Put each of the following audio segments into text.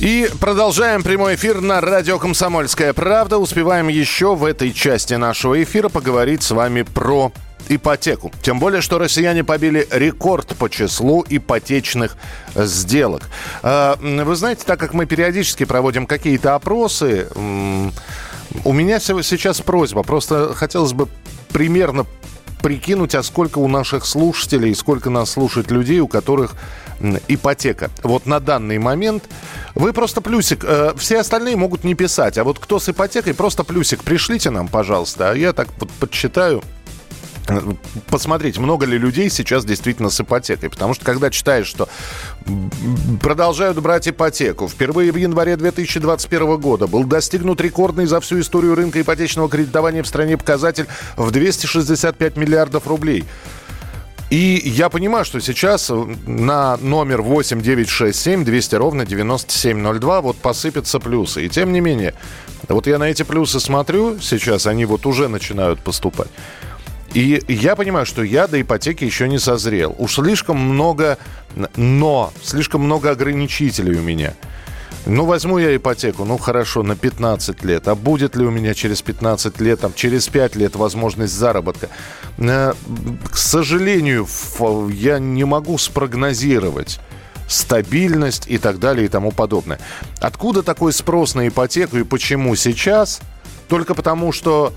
И продолжаем прямой эфир на радио «Комсомольская правда». Успеваем еще в этой части нашего эфира поговорить с вами про ипотеку. Тем более, что россияне побили рекорд по числу ипотечных сделок. Вы знаете, так как мы периодически проводим какие-то опросы, у меня сейчас просьба. Просто хотелось бы примерно прикинуть, а сколько у наших слушателей, сколько нас слушает людей, у которых ипотека. Вот на данный момент вы просто плюсик. Все остальные могут не писать. А вот кто с ипотекой, просто плюсик пришлите нам, пожалуйста. А я так подсчитаю. Посмотреть, много ли людей сейчас действительно с ипотекой. Потому что, когда читаешь, что продолжают брать ипотеку, впервые в январе 2021 года был достигнут рекордный за всю историю рынка ипотечного кредитования в стране показатель в 265 миллиардов рублей. И я понимаю, что сейчас на номер 8967 200 ровно 9702 вот посыпятся плюсы. И тем не менее, вот я на эти плюсы смотрю сейчас, они вот уже начинают поступать. И я понимаю, что я до ипотеки еще не созрел. Уж слишком много «но», слишком много ограничителей у меня. Ну, возьму я ипотеку, ну, хорошо, на 15 лет. А будет ли у меня через 15 лет, там, через 5 лет возможность заработка? К сожалению, я не могу спрогнозировать стабильность и так далее и тому подобное. Откуда такой спрос на ипотеку и почему сейчас? Только потому, что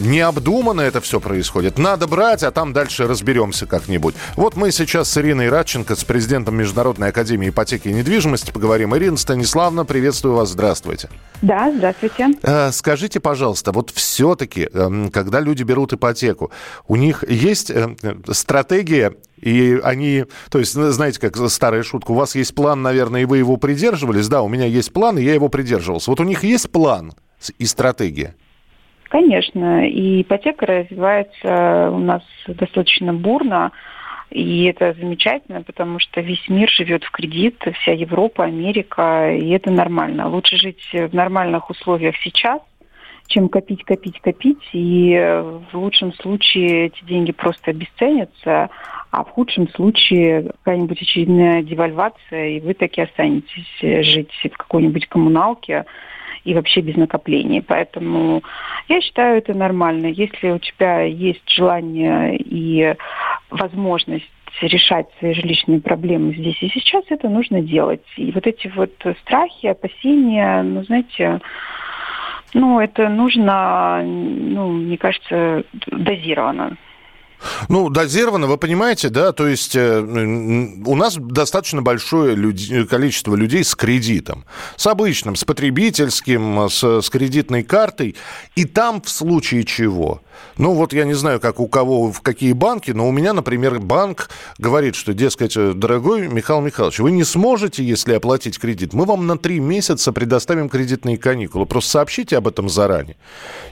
необдуманно это все происходит. Надо брать, а там дальше разберемся как-нибудь. Вот мы сейчас с Ириной Радченко, с президентом Международной академии ипотеки и недвижимости поговорим. Ирина Станиславовна, приветствую вас, здравствуйте. Да, здравствуйте. Скажите, пожалуйста, вот все-таки, когда люди берут ипотеку, у них есть стратегия, и они, то есть, знаете, как старая шутка, у вас есть план, наверное, и вы его придерживались. Да, у меня есть план, и я его придерживался. Вот у них есть план и стратегия? Конечно, и ипотека развивается у нас достаточно бурно, и это замечательно, потому что весь мир живет в кредит, вся Европа, Америка, и это нормально. Лучше жить в нормальных условиях сейчас, чем копить, и в лучшем случае эти деньги просто обесценятся, а в худшем случае какая-нибудь очередная девальвация, и вы таки останетесь жить в какой-нибудь коммуналке, и вообще без накоплений. Поэтому я считаю, это нормально. Если у тебя есть желание и возможность решать свои жилищные проблемы здесь и сейчас, это нужно делать. И вот эти вот страхи, опасения, ну, знаете, ну, это нужно, ну, мне кажется, дозированно. Ну, дозировано, вы понимаете, да, то есть у нас достаточно большое количество людей с кредитом, с обычным, с потребительским, с кредитной картой, и там в случае чего, ну, вот я не знаю, как у кого, в какие банки, но у меня, например, банк говорит, что, дескать, дорогой Михаил Михайлович, вы не сможете, если оплатить кредит, мы вам на 3 месяца предоставим кредитные каникулы, просто сообщите об этом заранее,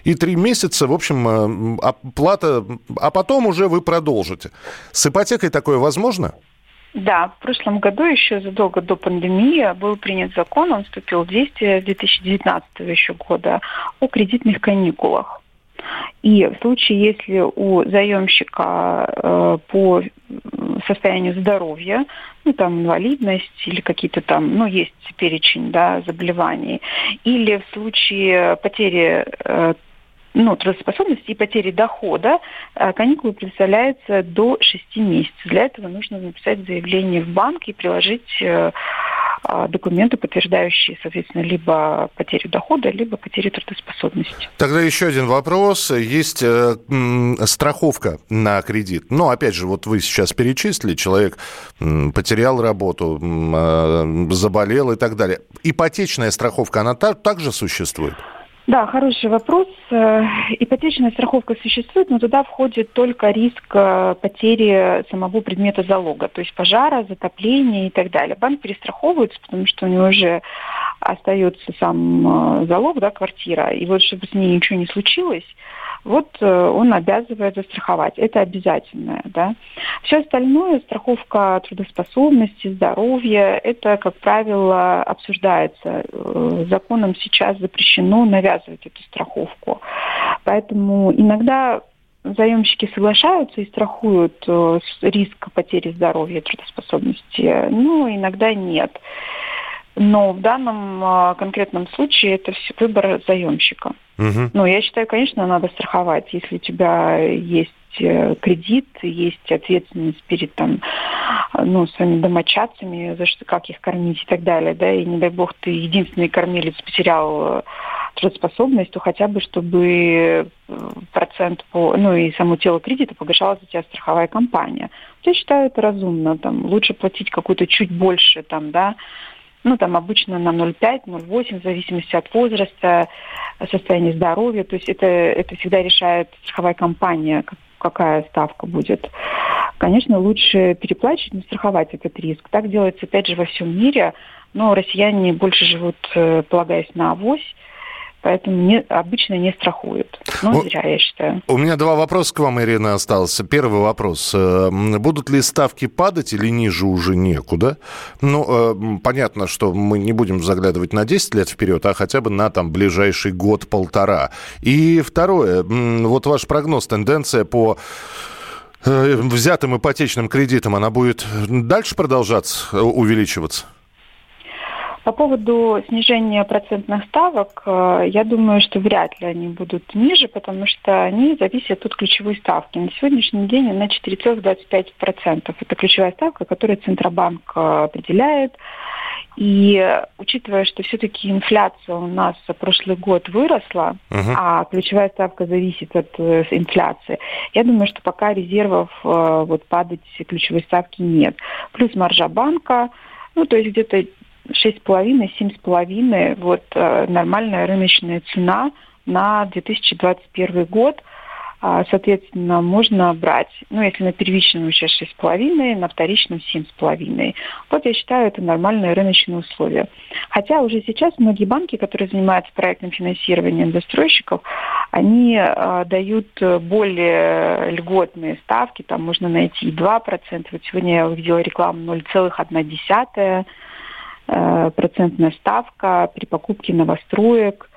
и 3 месяца, в общем, оплата, а потом уже вы продолжите. С ипотекой такое возможно? Да, в прошлом году, еще задолго до пандемии, был принят закон, он вступил в действие с 2019 еще года, о кредитных каникулах. И в случае, если у заемщика по состоянию здоровья, ну, там, инвалидность или какие-то там, ну, есть перечень, да, заболеваний, или в случае потери ну, трудоспособности и потери дохода, каникулы предоставляются до 6 месяцев. Для этого нужно написать заявление в банк и приложить документы, подтверждающие, соответственно, либо потерю дохода, либо потерю трудоспособности. Тогда еще один вопрос. Есть страховка на кредит. Но, опять же, вот вы сейчас перечислили, человек потерял работу, заболел и так далее. Ипотечная страховка, она также существует? Да, хороший вопрос. Ипотечная страховка существует, но туда входит только риск потери самого предмета залога, то есть пожара, затопления и так далее. Банк перестраховывается, потому что у него уже остается сам залог, да, квартира. И вот чтобы с ней ничего не случилось, вот он обязывает застраховать. Это обязательное, да. Все остальное, страховка трудоспособности, здоровья, это, как правило, обсуждается. Законом сейчас запрещено навязывать эту страховку. Поэтому иногда заемщики соглашаются и страхуют риск потери здоровья и трудоспособности, но иногда нет. Но в данном конкретном случае это выбор заемщика. Угу. Ну, я считаю, конечно, надо страховать. Если у тебя есть кредит, есть ответственность перед там, ну, своими домочадцами, за что, как их кормить и так далее, да, и не дай бог ты единственный кормилец потерял трудоспособность, то хотя бы, чтобы процент по, ну, и само тело кредита погашала за тебя страховая компания. Я считаю, это разумно. Там, лучше платить какую-то чуть больше, там, да, ну, там обычно на 0,5-0,8, в зависимости от возраста, состояния здоровья. То есть это всегда решает страховая компания, какая ставка будет. Конечно, лучше переплачивать, но страховать этот риск. Так делается, опять же, во всем мире. Но россияне больше живут, полагаясь на авось. Поэтому обычно не страхуют. Ну, зря, я считаю. У меня два вопроса к вам, Ирина, осталось. Первый вопрос. Будут ли ставки падать или ниже уже некуда? Ну, понятно, что мы не будем заглядывать на 10 лет вперед, а хотя бы на там, ближайший год-полтора. И второе. Вот ваш прогноз, тенденция по взятым ипотечным кредитам, она будет дальше продолжаться, увеличиваться? По поводу снижения процентных ставок, я думаю, что вряд ли они будут ниже, потому что они зависят от ключевой ставки. На сегодняшний день она 4,25%. Это ключевая ставка, которую Центробанк определяет. И учитывая, что все-таки инфляция у нас за прошлый год выросла, а ключевая ставка зависит от инфляции, я думаю, что пока резервов вот, падать ключевой ставки нет. Плюс маржа банка, ну то есть где-то 6,5-7,5 вот нормальная рыночная цена на 2021 год. Соответственно, можно брать, ну, если на первичном сейчас 6,5, на вторичном 7,5. Вот я считаю, это нормальные рыночные условия. Хотя уже сейчас многие банки, которые занимаются проектным финансированием застройщиков, они дают более льготные ставки. Там можно найти и 2%. Вот сегодня я увидела рекламу 0,1%. Процентная ставка при покупке новостроек.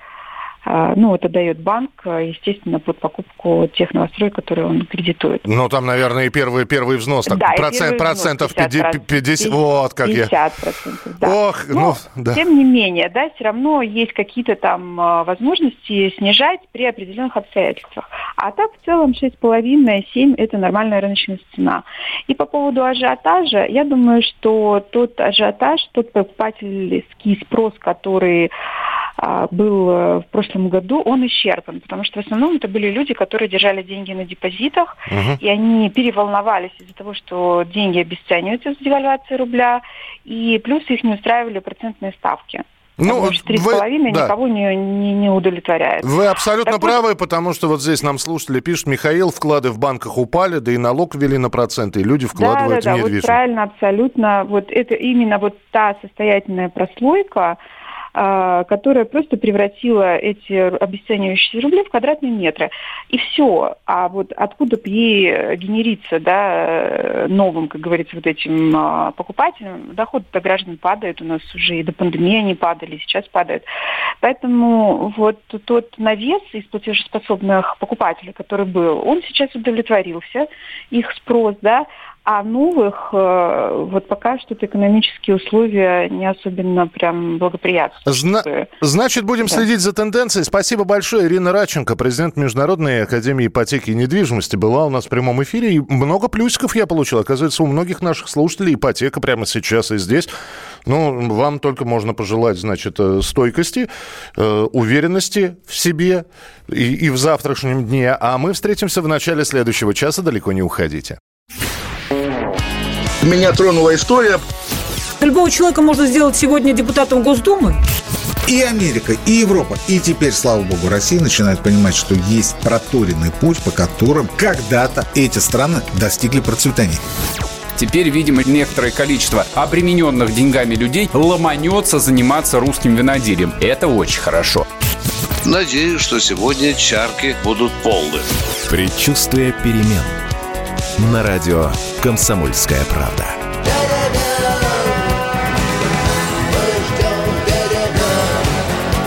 Ну, это дает банк, естественно, под покупку тех новостроек, которые он кредитует. Ну, там, наверное, и первый взнос. Так, да, процентов 50%. Вот как 50%, да. Ох, ну, да. Тем не менее, да, все равно есть какие-то там возможности снижать при определенных обстоятельствах. А так, в целом, 6,5-7 – это нормальная рыночная цена. И по поводу ажиотажа, я думаю, что тот ажиотаж, тот покупательский спрос, который был в прошлом году, он исчерпан, потому что в основном это были люди, которые держали деньги на депозитах, и они переволновались из-за того, что деньги обесцениваются с девальвацией рубля, и плюс их не устраивали процентные ставки. Ну, 3,5 никого не удовлетворяет. Вы абсолютно правы, потому что вот здесь нам слушатели пишут: Михаил, вклады в банках упали, да и налог ввели на проценты, и люди вкладывают в недвижимость. Да, вот правильно, абсолютно. Вот это именно вот та состоятельная прослойка, которая просто превратила эти обесценивающиеся рубли в квадратные метры. И все. А вот откуда бы ей генериться, да, новым, как говорится, вот этим покупателям? Доходы-то граждан падают у нас уже, и до пандемии они падали, сейчас падают. Поэтому вот тот навес из платежеспособных покупателей, который был, он сейчас удовлетворился, их спрос, да, а новых вот пока что-то экономические условия не особенно прям благоприятствуют. Значит, будем следить за тенденцией. Спасибо большое. Ирина Радченко, президент Международной академии ипотеки и недвижимости, была у нас в прямом эфире. И много плюсиков я получил. Оказывается, у многих наших слушателей ипотека прямо сейчас и здесь. Ну, вам только можно пожелать, значит, стойкости, уверенности в себе и в завтрашнем дне. А мы встретимся в начале следующего часа. Далеко не уходите. Меня тронула история. Любого человека можно сделать сегодня депутатом Госдумы. И Америка, и Европа, и теперь, слава богу, Россия начинает понимать, что есть проторенный путь, по которым когда-то эти страны достигли процветания. Теперь, видимо, некоторое количество обремененных деньгами людей ломанется заниматься русским виноделием. Это очень хорошо. Надеюсь, что сегодня чарки будут полны. Предчувствие перемен. На радио «Комсомольская правда».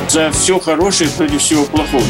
За все хорошее, прежде всего плохое.